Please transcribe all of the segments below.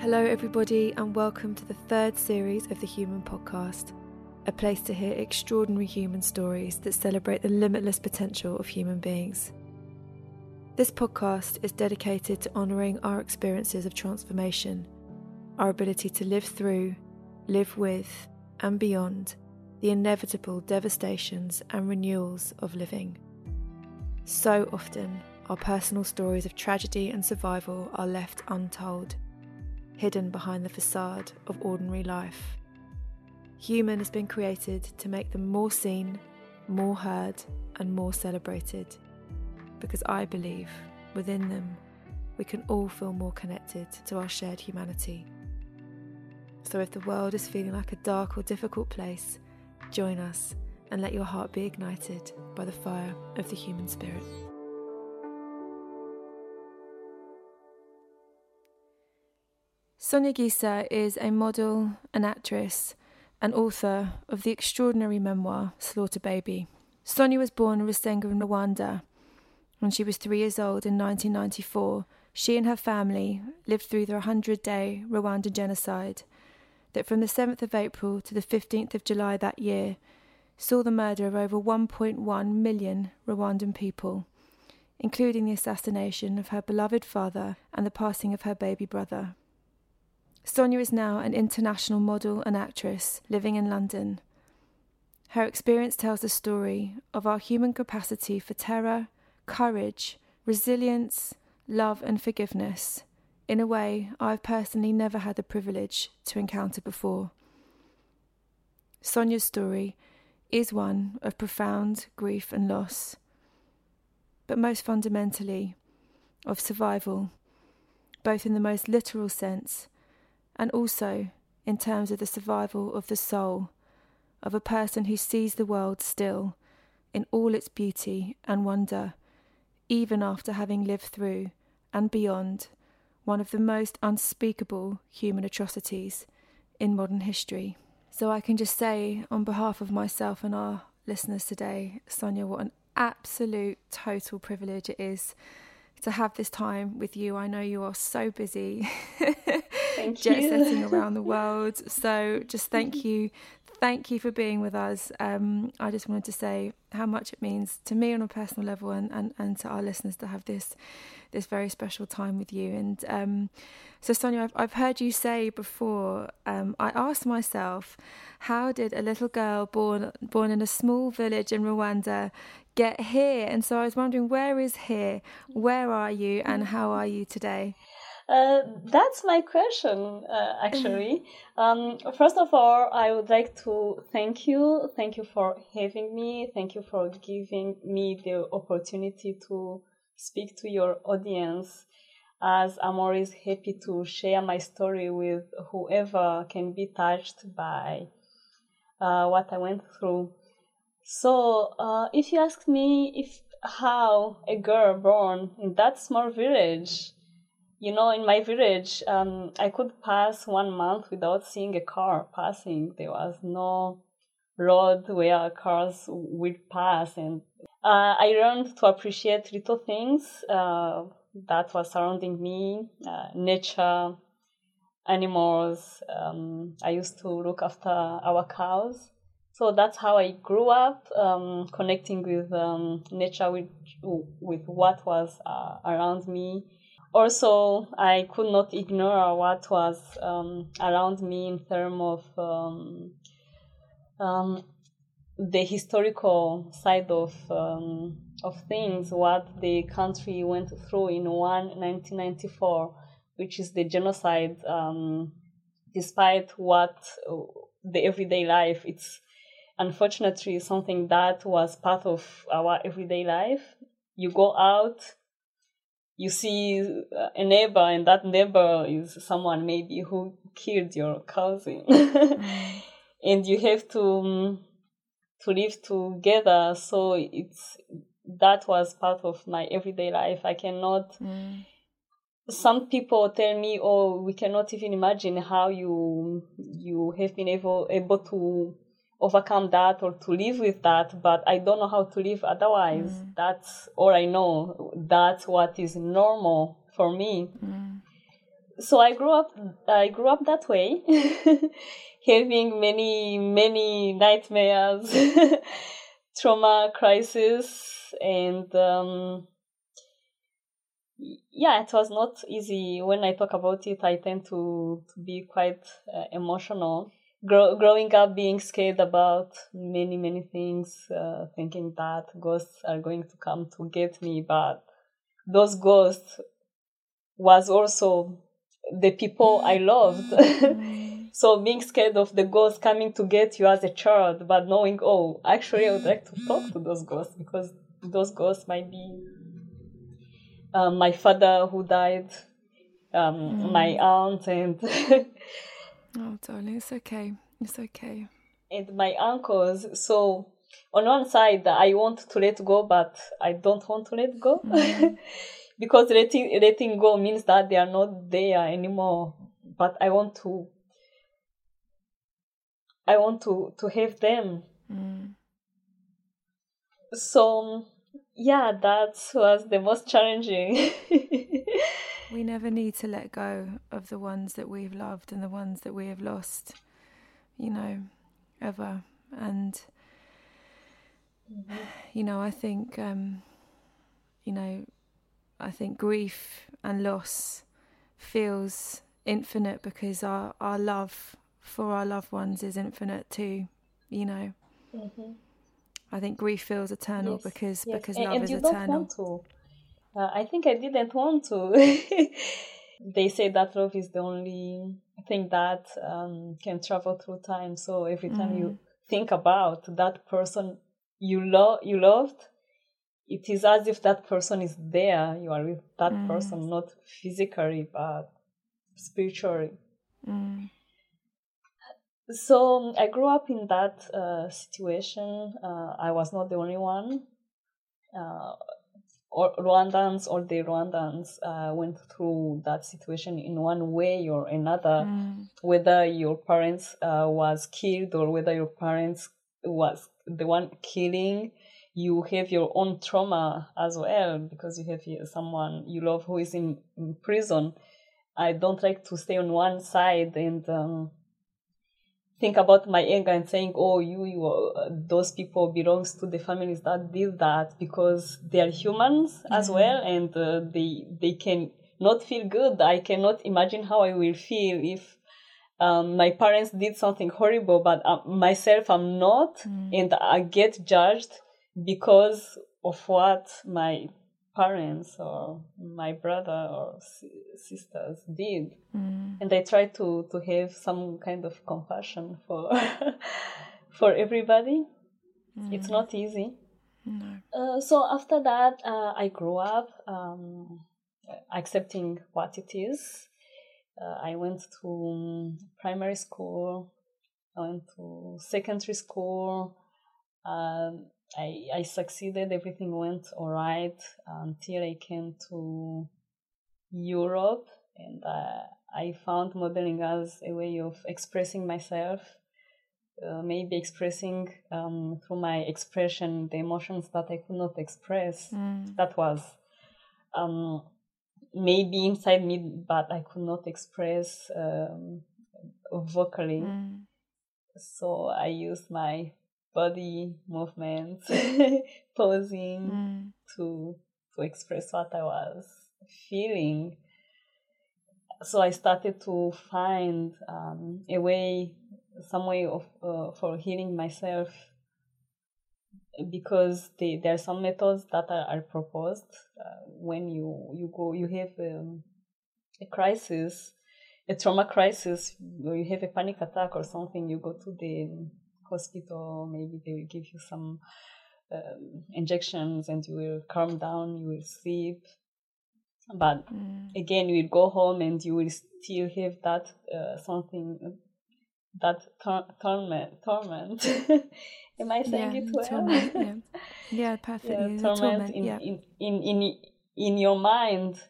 Hello everybody and welcome to the third series of The Human Podcast, a place to hear extraordinary human stories that celebrate the limitless potential of human beings. This podcast is dedicated to honouring our experiences of transformation, our ability to live through, live with and beyond the inevitable devastations and renewals of living. So often, our personal stories of tragedy and survival are left untold, hidden behind the facade of ordinary life. Human has been created to make them more seen, more heard, and more celebrated, because I believe within them we can all feel more connected to our shared humanity. So if the world is feeling like a dark or difficult place, join us and let your heart be ignited by the fire of the human spirit. Sonia Gisa is a model, an actress, and author of the extraordinary memoir, Slaughter Baby. Sonia was born in Rusenga in Rwanda. When she was 3 years old in 1994, she and her family lived through the 100-day Rwanda genocide that from the 7th of April to the 15th of July that year saw the murder of over 1.1 million Rwandan people, including the assassination of her beloved father and the passing of her baby brother. Sonia is now an international model and actress living in London. Her experience tells the story of our human capacity for terror, courage, resilience, love and forgiveness in a way I've personally never had the privilege to encounter before. Sonia's story is one of profound grief and loss, but most fundamentally of survival, both in the most literal sense and also in terms of the survival of the soul of a person who sees the world still in all its beauty and wonder, even after having lived through and beyond one of the most unspeakable human atrocities in modern history. So I can just say on behalf of myself and our listeners today, Sonia, what an absolute total privilege it is to have this time with you. I know you are so busy. Thank you. Jet setting around the world. So just thank you. Thank you for being with us. I just wanted to say how much it means to me on a personal level and to our listeners to have this very special time with you. And so Sonia, I've heard you say before, I asked myself, how did a little girl born in a small village in Rwanda get here? And so I was wondering, where is here? Where are you and how are you today? That's my question, actually. First of all, I would like to thank you. Thank you for having me. Thank you for giving me the opportunity to speak to your audience, as I'm always happy to share my story with whoever can be touched by what I went through. So if you ask me if how a girl born in that small village, you know, in my village, I could pass 1 month without seeing a car passing. There was no road where cars would pass. And I learned to appreciate little things that was surrounding me, nature, animals. I used to look after our cows. So that's how I grew up, connecting with nature, with what was around me. Also, I could not ignore what was around me in terms of the historical side of things, what the country went through in 1994, which is the genocide. Despite what the everyday life, it's unfortunately something that was part of our everyday life. You go out, you see a neighbor, and that neighbor is someone maybe who killed your cousin. And you have to live together. So that was part of my everyday life. I cannot... Some people tell me, oh, we cannot even imagine how you have been able to overcome that or to live with that, but I don't know how to live otherwise. That's all I know. That's what is normal for me. So I grew up that way, having many, many nightmares, trauma crisis, and yeah, it was not easy. When I talk about it, I tend to be quite emotional. Growing up, being scared about many, many things, thinking that ghosts are going to come to get me, but those ghosts was also the people I loved. So being scared of the ghosts coming to get you as a child, but knowing, oh, actually I would like to talk to those ghosts, because those ghosts might be my father who died, my aunt, and... Oh, darling, it's okay. It's okay. And my uncles. So on one side, I want to let go, but I don't want to let go. Because letting go means that they are not there anymore. But I want to have them. So, yeah, that was the most challenging. We never need to let go of the ones that we've loved and the ones that we have lost, you know, ever. And, you know, I think grief and loss feels infinite because our love for our loved ones is infinite too, you know. I think grief feels eternal because love is eternal. I think I didn't want to. They say that love is the only thing that can travel through time. So every time you think about that person you loved, it is as if that person is there. You are with that person, not physically, but spiritually. So I grew up in that situation. I was not the only one. All the Rwandans went through that situation in one way or another, whether your parents was killed or whether your parents was the one killing. You have your own trauma as well, because you have someone you love who is in prison. I don't like to stay on one side and think about my anger and saying, oh, those people belongs to the families that did that, because they are humans as well, and they can not feel good. I cannot imagine how I will feel if my parents did something horrible, but myself, I'm not, and I get judged because of what my parents or my brother or sisters did. And I try to have some kind of compassion for for everybody. It's not easy. So after that, I grew up accepting what it is. I went to primary school, I went to secondary school. I succeeded, everything went all right until I came to Europe, and I found modeling as a way of expressing myself, maybe expressing through my expression the emotions that I could not express. That was maybe inside me, but I could not express vocally. So I used my body movements, posing to express what I was feeling. So I started to find some way for healing myself, because there are some methods that are proposed when you have a crisis, a trauma crisis, or you have a panic attack or something. You go to the hospital, maybe they will give you some injections and you will calm down, you will sleep. But again, you will go home and you will still have that something, that torment. Am I saying it well? Torment, yeah, perfectly. Yeah, torment in your mind.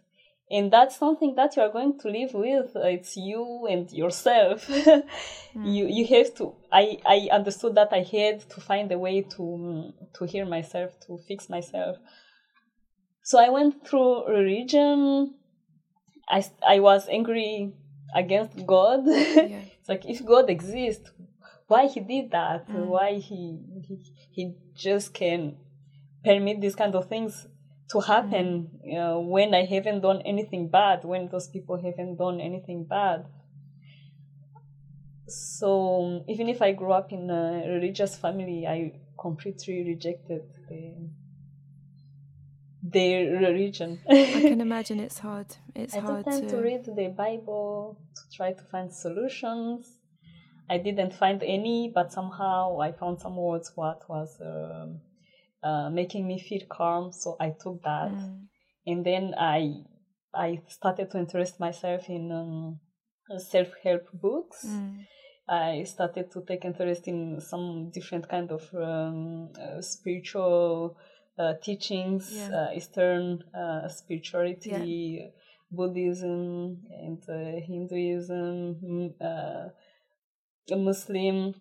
And that's something that you are going to live with. It's you and yourself. You have to. I understood that I had to find a way to heal myself, to fix myself. So I went through religion. I was angry against God. It's like, if God exists, why he did that? Why he just can permit these kind of things to happen when I haven't done anything bad, when those people haven't done anything bad. So even if I grew up in a religious family, I completely rejected the religion. I can imagine it's hard. It's hard to read the Bible, to try to find solutions. I didn't find any, but somehow I found some words what was making me feel calm, so I took that, and then I started to interest myself in self-help books. I started to take interest in some different kind of spiritual teachings, Eastern spirituality, Buddhism and Hinduism, Muslim.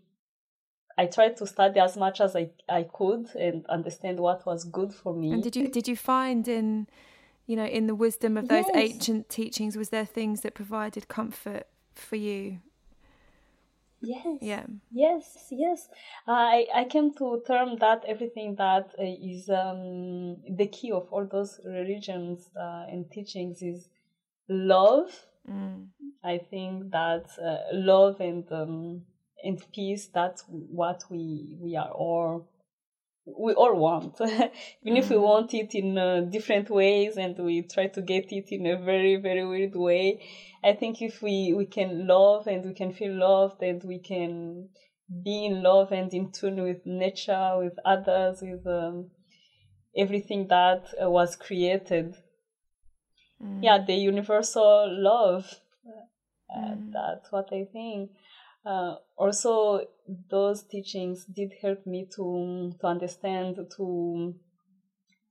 I tried to study as much as I could and understand what was good for me. And did you find in the wisdom of those ancient teachings, was there things that provided comfort for you? Yes. Yeah. Yes. Yes. I came to term that everything that is the key of all those religions and teachings is love. I think that love and peace, that's what we all want. Even if we want it in different ways and we try to get it in a very, very weird way, I think if we can love and we can feel loved and we can be in love and in tune with nature, with others, with everything that was created. The universal love. That's what I think. Also, those teachings did help me to understand, to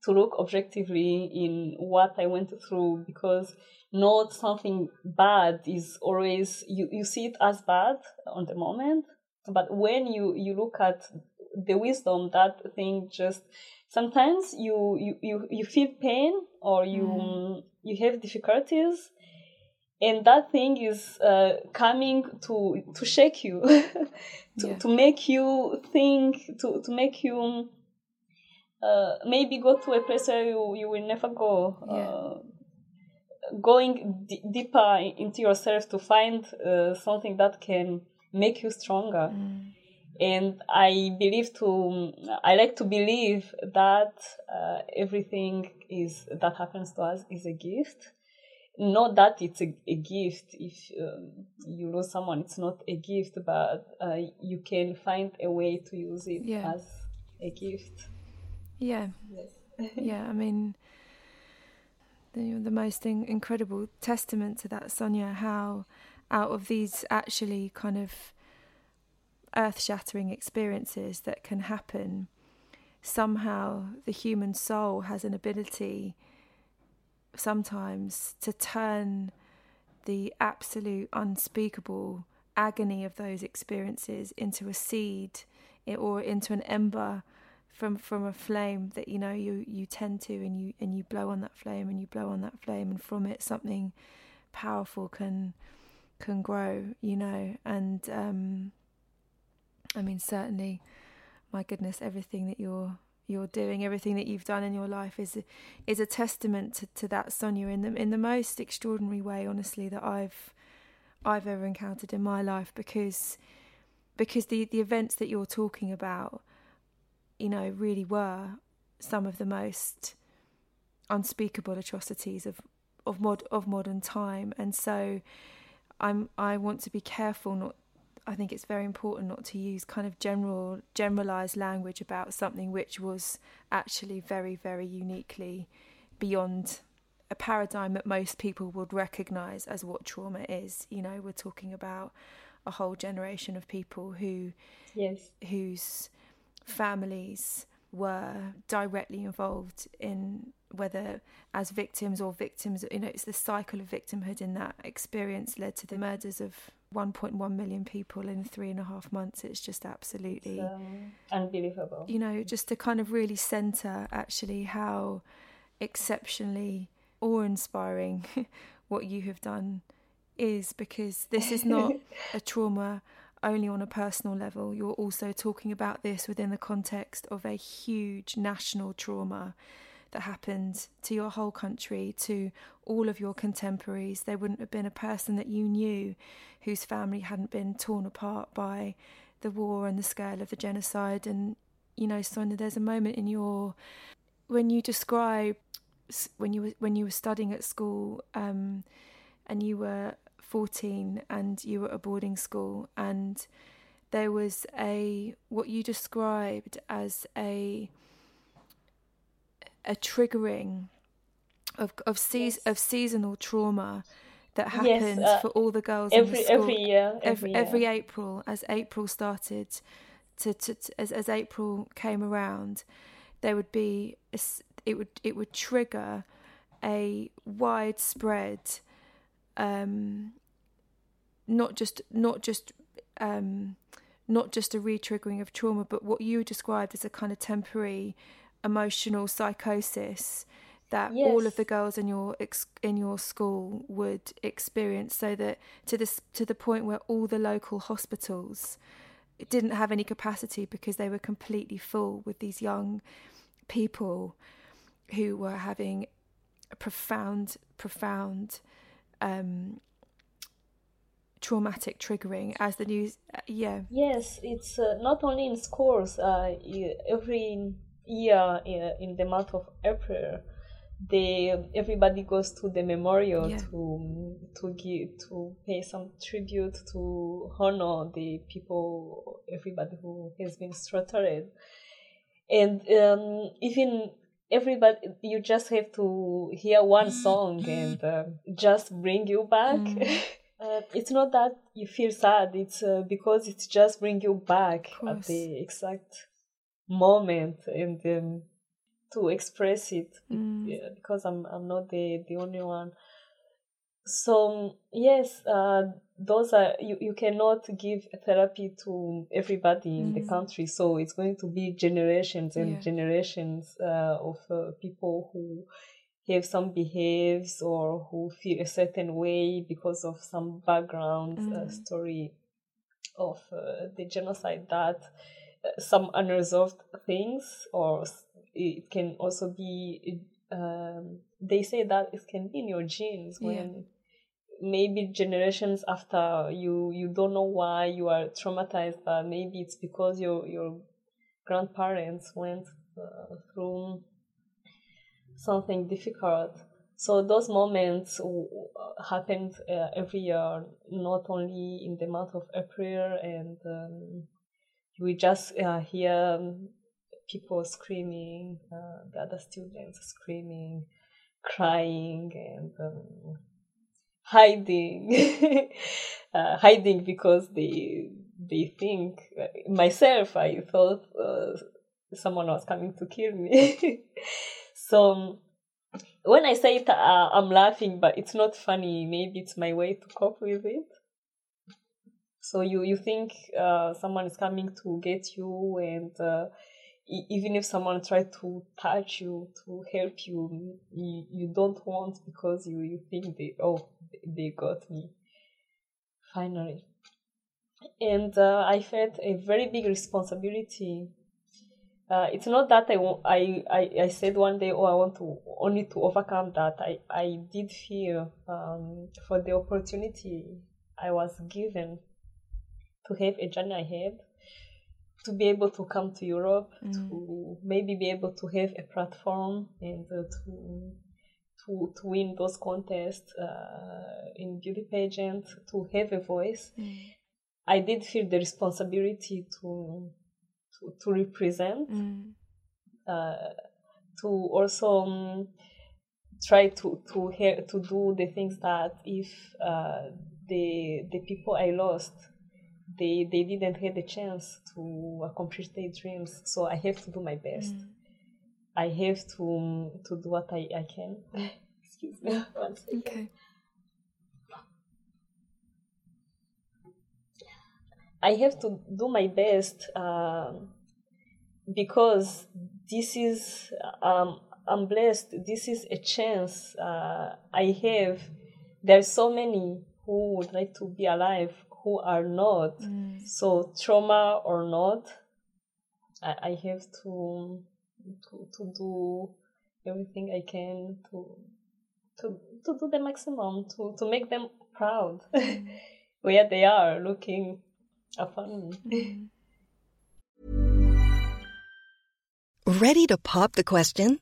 look objectively in what I went through, because not something bad is always, you see it as bad on the moment, but when you look at the wisdom, that thing just, sometimes you feel pain or you have difficulties. And that thing is coming to shake you, to make you think, to make you maybe go to a place where you will never go. Going deeper into yourself to find something that can make you stronger. And I like to believe that everything that happens to us is a gift. Not that it's a gift. If you lose someone, it's not a gift, but you can find a way to use it as a gift. Yeah. Yes. I mean, the most incredible testament to that, Sonia, how out of these actually kind of earth-shattering experiences that can happen, somehow the human soul has an ability sometimes to turn the absolute unspeakable agony of those experiences into a seed or into an ember from a flame that, you know, you tend to, and you blow on that flame and from it something powerful can grow, you know. And I mean, certainly, my goodness, everything that you're doing, everything that you've done in your life is a testament to that, Sonia, in the most extraordinary way, honestly, that I've ever encountered in my life, because the events that you're talking about, you know, really were some of the most unspeakable atrocities of modern time. And so I want to be careful not, I think it's very important not to use kind of generalized language about something which was actually very, very uniquely beyond a paradigm that most people would recognize as what trauma is. You know, we're talking about a whole generation of people whose families were directly involved in, whether as victims or victims, you know, it's the cycle of victimhood in that experience led to the murders of 1.1 million people in 3.5 months. It's just absolutely unbelievable. You know, just to kind of really centre actually how exceptionally awe-inspiring what you have done is, because this is not a trauma only on a personal level. You're also talking about this within the context of a huge national trauma that happened to your whole country, to all of your contemporaries. There wouldn't have been a person that you knew whose family hadn't been torn apart by the war and the scale of the genocide. And, you know, Sonia, there's a moment in your, when you describe when you were studying at school, and you were 14 and you were at a boarding school, and there was what you described as a triggering of seasonal trauma that happened for all the girls in the school every year. April, as April came around, there would be it would trigger a widespread, not just a re-triggering of trauma, but what you described as a kind of temporary emotional psychosis that all of the girls in your school would experience, so that to the point where all the local hospitals didn't have any capacity because they were completely full with these young people who were having a profound traumatic triggering as the news. It's not only in schools. Every year in the month of April, everybody goes to the memorial to pay some tribute, to honor the people, everybody who has been slaughtered. And even everybody, you just have to hear one song and just bring you back. It's not that you feel sad, it's because it just brings you back at the exact moment and to express it, because I'm not the only one. So those are, you cannot give therapy to everybody in the country, so it's going to be generations and generations of people who have some behaves or who feel a certain way because of some background story of the genocide, that some unresolved things, or it can also be, they say that it can be in your genes when maybe generations after you don't know why you are traumatized, but maybe it's because your grandparents went through something difficult. So those moments happened every year, not only in the month of April, and we just hear people screaming, the other students screaming, crying, and hiding, hiding because they think, myself, I thought someone was coming to kill me. So when I say it, I'm laughing, but it's not funny. Maybe it's my way to cope with it. So you think someone is coming to get you, and even if someone tries to touch you, to help you, you don't want, because you think they got me, finally. And I felt a very big responsibility. It's not that I said one day, I want to only to overcome that. I did feel for the opportunity I was given to have a journey I had, to be able to come to Europe, to maybe be able to have a platform and to win those contests in beauty pageant, to have a voice. I did feel the responsibility to represent, to also try to do the things that if the people I lost, they didn't have the chance to accomplish their dreams. So I have to do my best. I have to do what I can. Excuse me. One second. Okay. I have to do my best because this is, I'm blessed. This is a chance I have. There are so many who would like to be alive who are not. So trauma or not, I have to do everything I can to do the maximum, to make them proud where they are looking upon me. Ready to pop the question?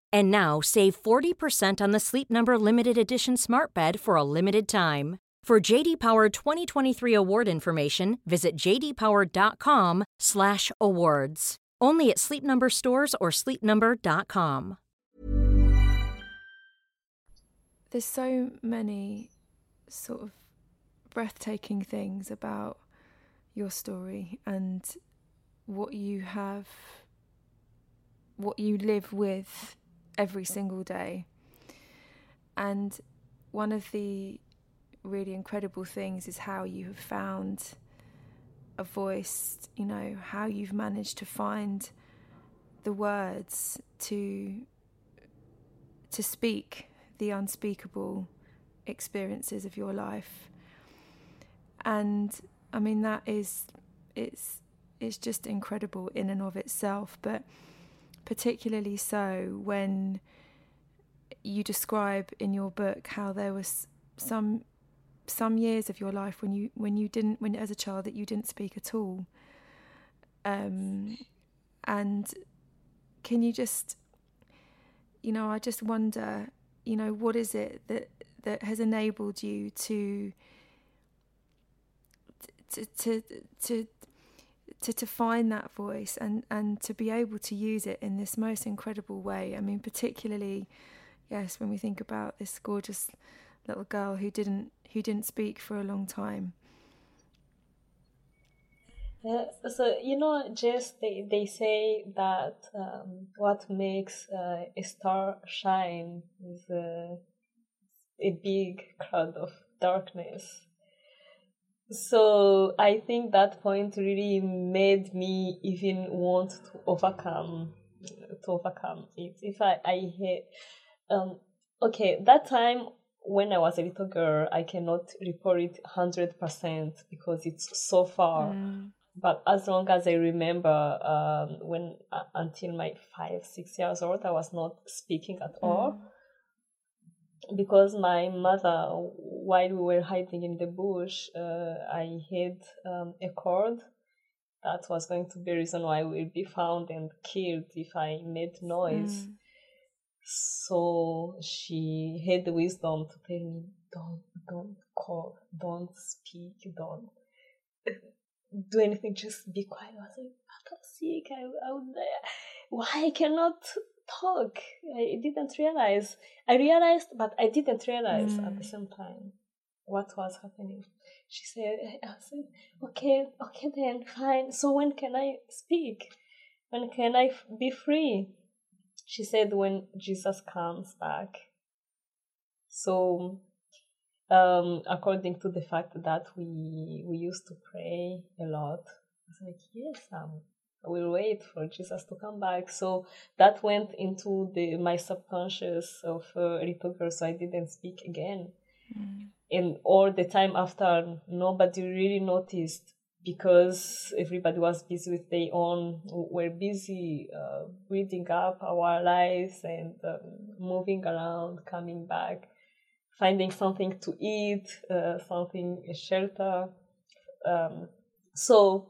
And now, save 40% on the Sleep Number Limited Edition Smart Bed for a limited time. For JD Power 2023 award information, visit jdpower.com/awards. Only at Sleep Number stores or sleepnumber.com. There's so many sort of breathtaking things about your story and what you have, what you live with every single day. And one of the really incredible things is how you have found a voice, you know, how you've managed to find the words to speak the unspeakable experiences of your life. And I mean, that is, it's just incredible in and of itself, but particularly so when you describe in your book how there was some years of your life when as a child that you didn't speak at all. And can you just, you know, I just wonder, you know, what is it that has enabled you to find that voice and to be able to use it in this most incredible way? I mean, particularly, yes, when we think about this gorgeous little girl who didn't speak for a long time. So, you know, Jess, they say that what makes a star shine is a big cloud of darkness. So I think that point really made me even want to overcome it. If I hate, okay, that time when I was a little girl, I cannot report it 100% because it's so far. Mm. But as long as I remember, when until my 5-6 years old, I was not speaking at all. Because my mother, while we were hiding in the bush, I hid a cord that was going to be a reason why I will be found and killed if I made noise. Mm. So she had the wisdom to tell me, don't call, don't speak, don't do anything, just be quiet. I was like, I'm sick, why I cannot talk? I didn't realize. I realized, but I didn't realize at the same time what was happening. She said, I said, okay then, fine. So when can I speak? When can I be free? She said, when Jesus comes back. So, according to the fact that we used to pray a lot, I was like, yes, I will wait for Jesus to come back. So that went into my subconscious of a little girl, so I didn't speak again. Mm. And all the time after, nobody really noticed because everybody was busy with their own. We're busy building up our lives and moving around, coming back, finding something to eat, a shelter. So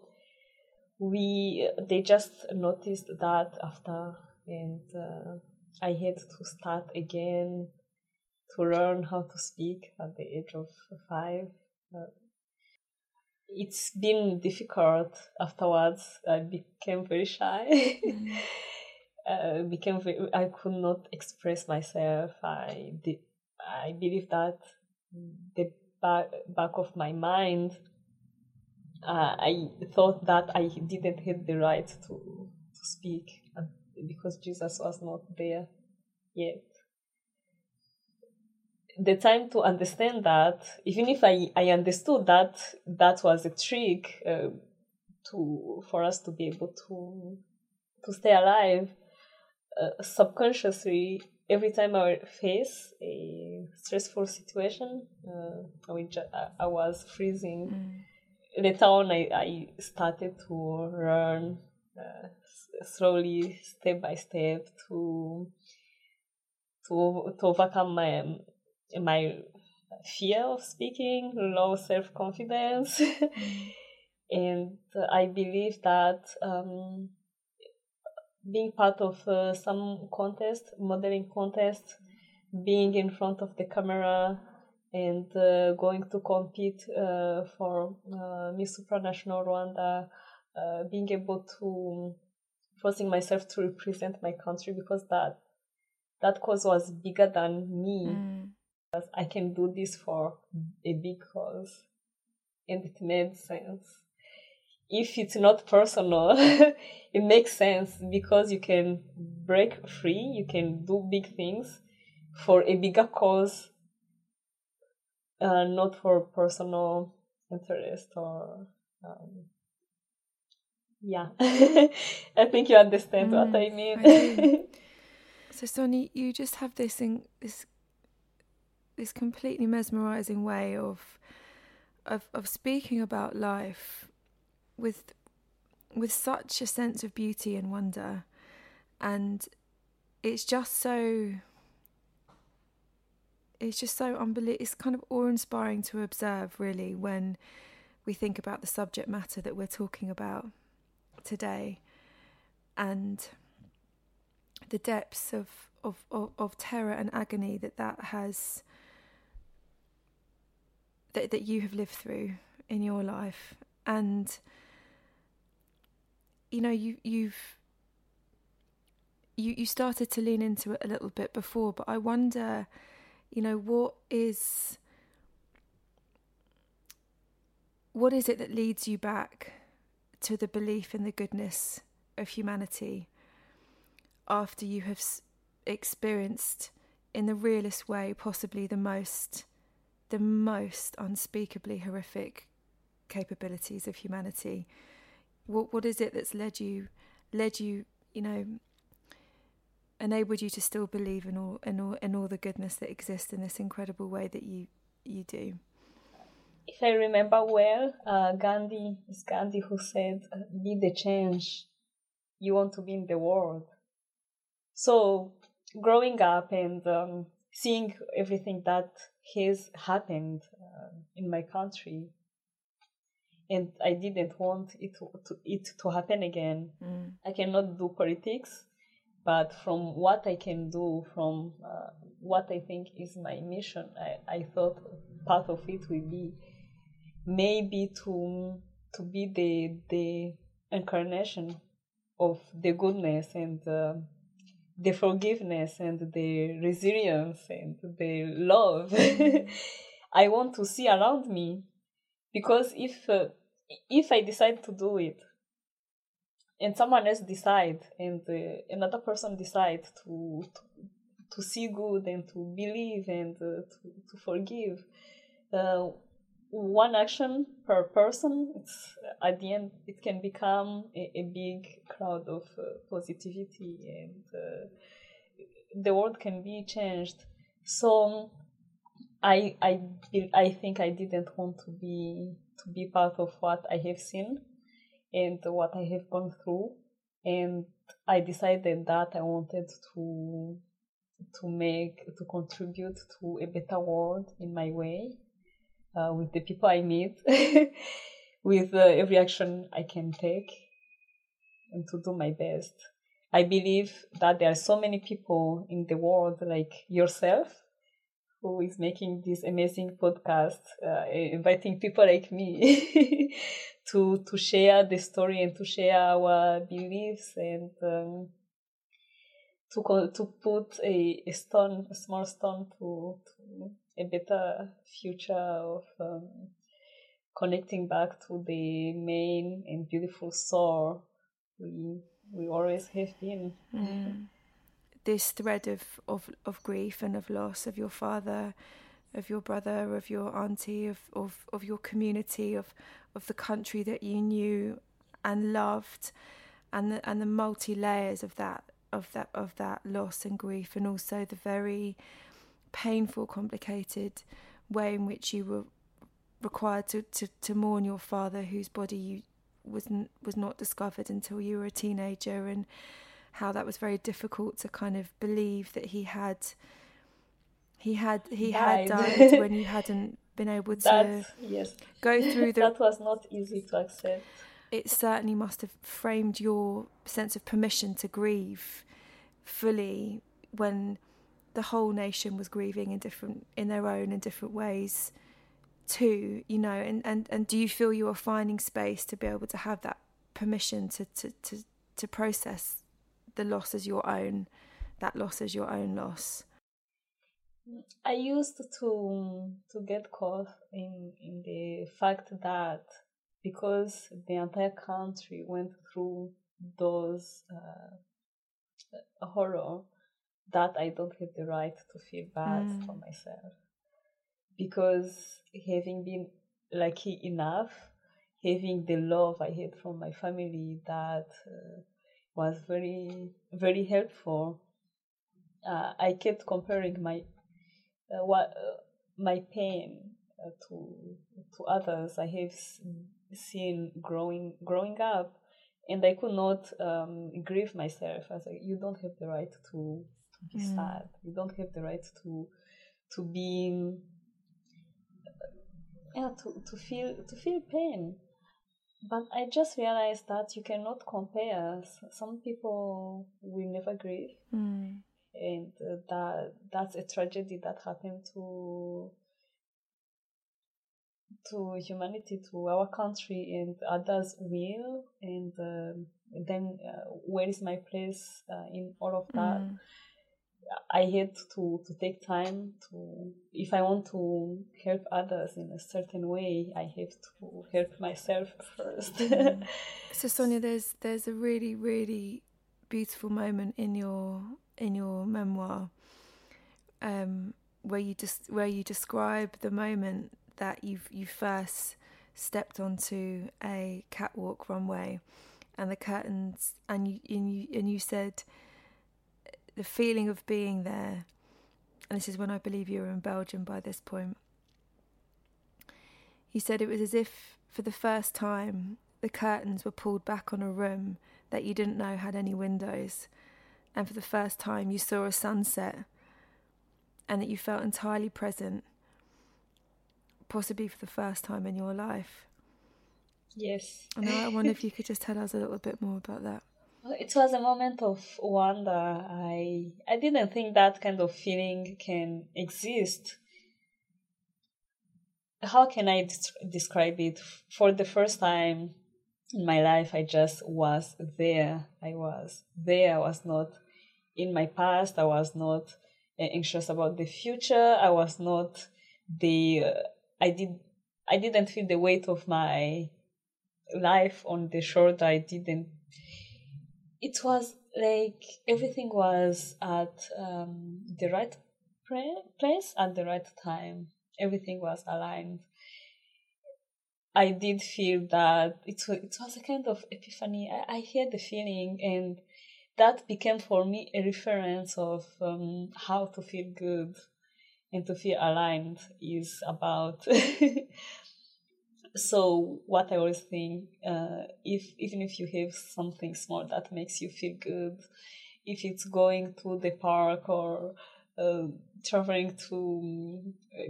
they just noticed that after, and I had to start again to learn how to speak at the age of 5. It's been difficult afterwards. I became very shy. I could not express myself. I believe that the back of my mind, I thought that I didn't have the right to speak because Jesus was not there yet. The time to understand that, even if I understood that was a trick for us to be able to stay alive, subconsciously, every time I face a stressful situation, I was freezing. Mm. Later on, I started to learn slowly, step by step, to overcome my fear of speaking, low self-confidence, and I believe that being part of some contest, modeling contest, being in front of the camera, and going to compete for Miss Supranational Rwanda, being able to forcing myself to represent my country because that cause was bigger than me. Mm. I can do this for a big cause, and it made sense. If it's not personal, it makes sense because you can break free, you can do big things for a bigger cause. Not for personal interest or yeah. I think you understand what I mean. I do. So Sonia, you just have this completely mesmerising way of speaking about life with such a sense of beauty and wonder, and it's just so unbelievable. It's kind of awe-inspiring to observe, really, when we think about the subject matter that we're talking about today, and the depths of terror and agony that you have lived through in your life. And you know, you started to lean into it a little bit before, but I wonder, you know, what is it that leads you back to the belief in the goodness of humanity after you have experienced in the realest way possibly the most unspeakably horrific capabilities of humanity? What is it that's led you, you know, enabled you to still believe in all the goodness that exists in this incredible way that you do? If I remember well, Gandhi who said, "Be the change you want to be in the world." So growing up and seeing everything that has happened in my country, and I didn't want it to happen again. Mm. I cannot do politics, but from what I can do, from what I think is my mission, I thought part of it will be maybe to be the incarnation of the goodness and the forgiveness and the resilience and the love I want to see around me. Because if I decide to do it, and someone else decides, and another person decides to see good and to believe and to forgive, one action per person, it's, at the end, it can become a big crowd of positivity, and the world can be changed. So I think I didn't want to be part of what I have seen and what I have gone through, and I decided that I wanted to contribute to a better world in my way, with the people I meet, with every action I can take, and to do my best. I believe that there are so many people in the world like yourself, who is making this amazing podcast, inviting people like me to share the story and to share our beliefs, and to put a small stone to a better future of connecting back to the main and beautiful soul we always have been. Mm. This thread of grief and of loss, of your father, of your brother, of your auntie, of your community, of the country that you knew and loved, and the multi layers of that loss and grief, and also the very painful, complicated way in which you were required to mourn your father, whose body was not discovered until you were a teenager, and how that was very difficult to kind of believe that he had died when you hadn't been able to go through that was not easy to accept. It certainly must have framed your sense of permission to grieve fully when the whole nation was grieving in their own ways too, you know, and do you feel you are finding space to be able to have that permission to process the loss as your own, that loss as your own loss? I used to get caught in the fact that because the entire country went through those horror, that I don't have the right to feel bad for myself. Because having been lucky enough, having the love I had from my family that was very, very helpful. I kept comparing my pain to others I have seen growing up, and I could not grieve myself. I was like, you don't have the right to be sad. You don't have the right to be to feel pain. But I just realized that you cannot compare. Some people will never grieve, and that's a tragedy that happened to humanity, to our country, and others will. And then, where is my place in all of that? I hate to take time to, if I want to help others in a certain way, I have to help myself first. So Sonia, there's a really, really beautiful moment in your memoir, where you describe the moment that you first stepped onto a catwalk runway, and the curtains, and you said, the feeling of being there, and this is when I believe you were in Belgium by this point, you said it was as if for the first time the curtains were pulled back on a room that you didn't know had any windows, and for the first time you saw a sunset, and that you felt entirely present, possibly for the first time in your life. Yes. And I wonder if you could just tell us a little bit more about that. It was a moment of wonder. I didn't think that kind of feeling can exist. How can I describe it? For the first time in my life, I just was there. I was there. I was not in my past. I was not anxious about the future. I was not I didn't feel the weight of my life on the shoulder. It was like everything was at the right place at the right time. Everything was aligned. I did feel that it was a kind of epiphany. I had the feeling, and that became for me a reference of how to feel good and to feel aligned is about. So what I always think, even if you have something small that makes you feel good, if it's going to the park or traveling to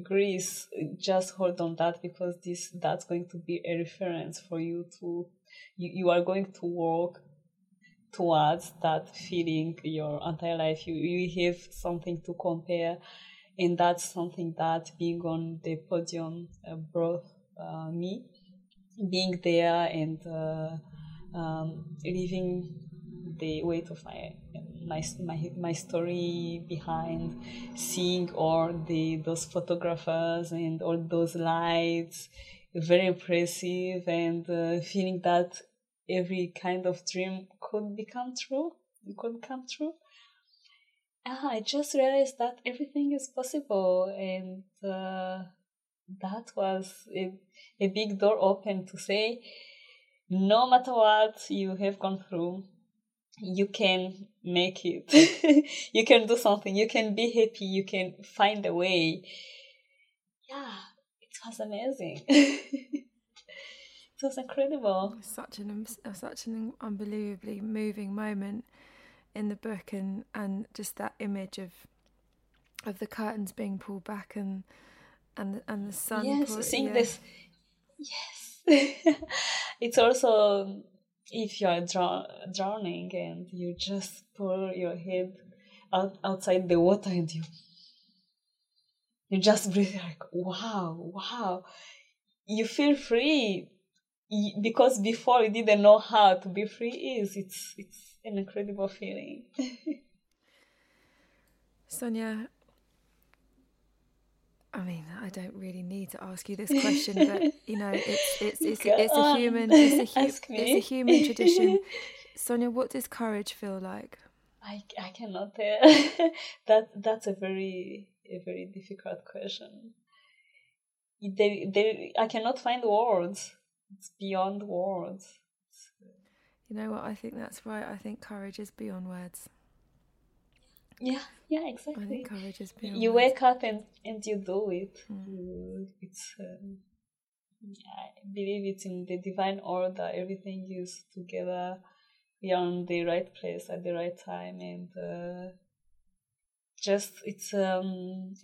Greece, just hold on that, because that's going to be a reference for you to. You are going to walk towards that feeling your entire life. You have something to compare, and that's something that being on the podium brought. Me being there and leaving the weight of my story behind, seeing all those photographers and all those lights, very impressive, and feeling that every kind of dream could come true. I just realized that everything is possible, and that was a big door open to say, no matter what you have gone through, you can make it. You can do something. You can be happy. You can find a way. Yeah, it was amazing. It was incredible. Such an unbelievably moving moment in the book, and just that image of the curtains being pulled back and the sun. Yes, seeing this. Yes. It's also if you are drowning and you just pull your head outside the water and you just breathe like wow. You feel free, because before you didn't know how to be free. It's an incredible feeling. Sonia, I mean, I don't really need to ask you this question, but you know, it's a human tradition. Sonia, what does courage feel like? I cannot tell. That's a very difficult question. I cannot find words. It's beyond words. You know what? I think that's right. I think courage is beyond words. Yeah, exactly. I think courage is beyond you wake up and you do it. Mm. It's I believe it's in the divine order. Everything is together. We are in the right place at the right time, and just it's a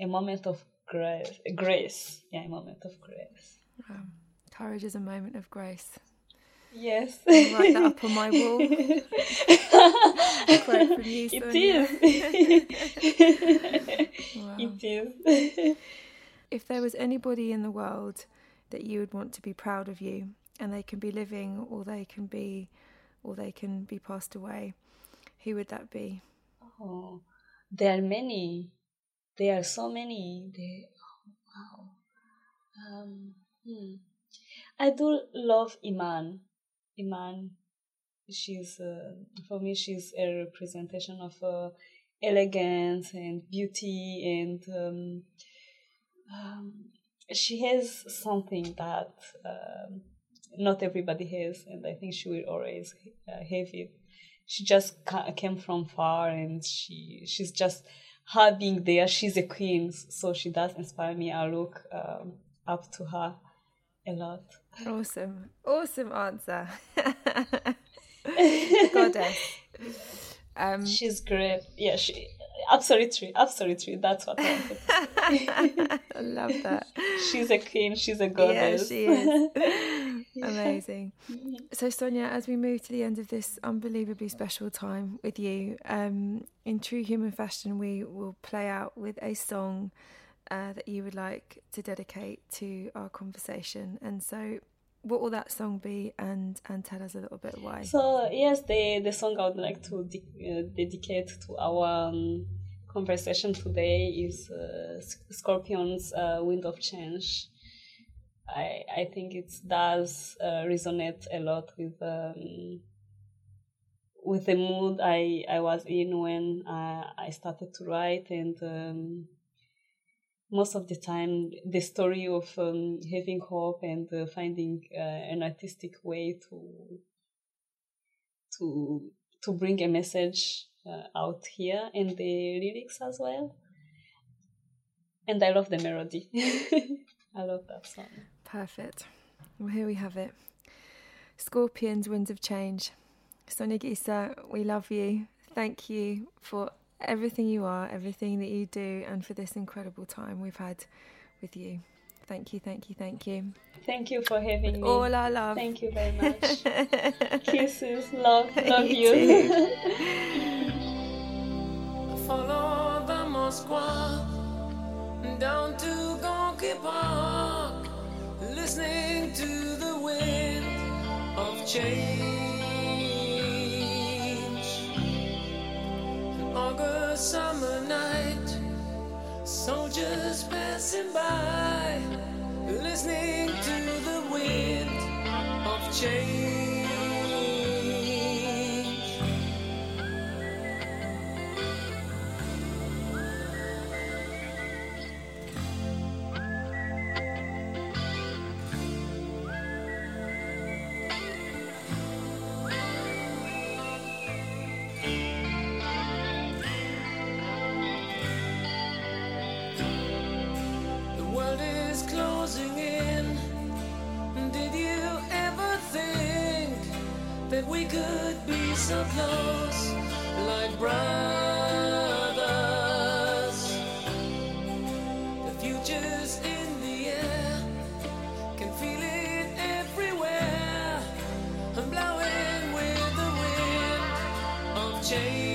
moment of grace. Grace, yeah, a moment of grace. Wow. Courage is a moment of grace. Yes. I'll write that up on my wall. Quote from you, Sonia. It is. Wow. It is. If there was anybody in the world that you would want to be proud of you, and they can be living or they can be passed away, who would that be? Oh, There are many. There are so many. I do love Iman. Iman, she's for me, she's a representation of elegance and beauty, and she has something that not everybody has, and I think she will always have it. She just came from far, and she's just her being there. She's a queen, so she does inspire me. I look up to her a lot. Awesome answer. Goddess. She's great. Yeah, absolutely. That's what I wanted. I love that. She's a queen. She's a goddess. Yeah, she is. Amazing. So, Sonia, as we move to the end of this unbelievably special time with you, in true human fashion, we will play out with a song that you would like to dedicate to our conversation. And so, what will that song be, and tell us a little bit why? So, yes, the song I would like to dedicate to our conversation today is Scorpions' Wind of Change. I think it does resonate a lot with the mood I was in when I started to write, and most of the time, the story of having hope and finding an artistic way to bring a message out here, and the lyrics as well. And I love the melody. I love that song. Perfect. Well, here we have it. Scorpions, Winds of Change. Sonia Gisa, we love you. Thank you for everything you are, everything that you do, and for this incredible time we've had with you. Thank you. Thank you for having me. All our love. Thank you very much. Kisses, love you. Follow the Moskva down to Gorky Park, listening to the wind of change. August summer night, soldiers passing by, listening to the wind of change. We could be so close, like brothers. The future's in the air, can feel it everywhere. I'm blowing with the wind of change.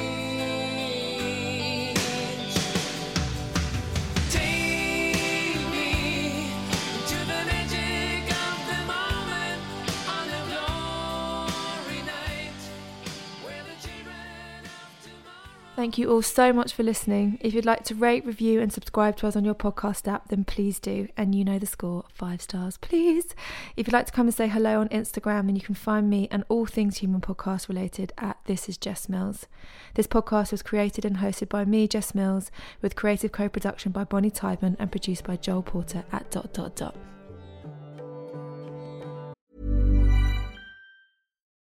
Thank you all so much for listening. If you'd like to rate, review and subscribe to us on your podcast app, then please do. And you know the score, 5 stars, please. If you'd like to come and say hello on Instagram, then you can find me and all things human podcast related at This Is Jess Mills. This podcast was created and hosted by me, Jess Mills, with creative co-production by Bonnie Tyburn and produced by Joel Porter at ...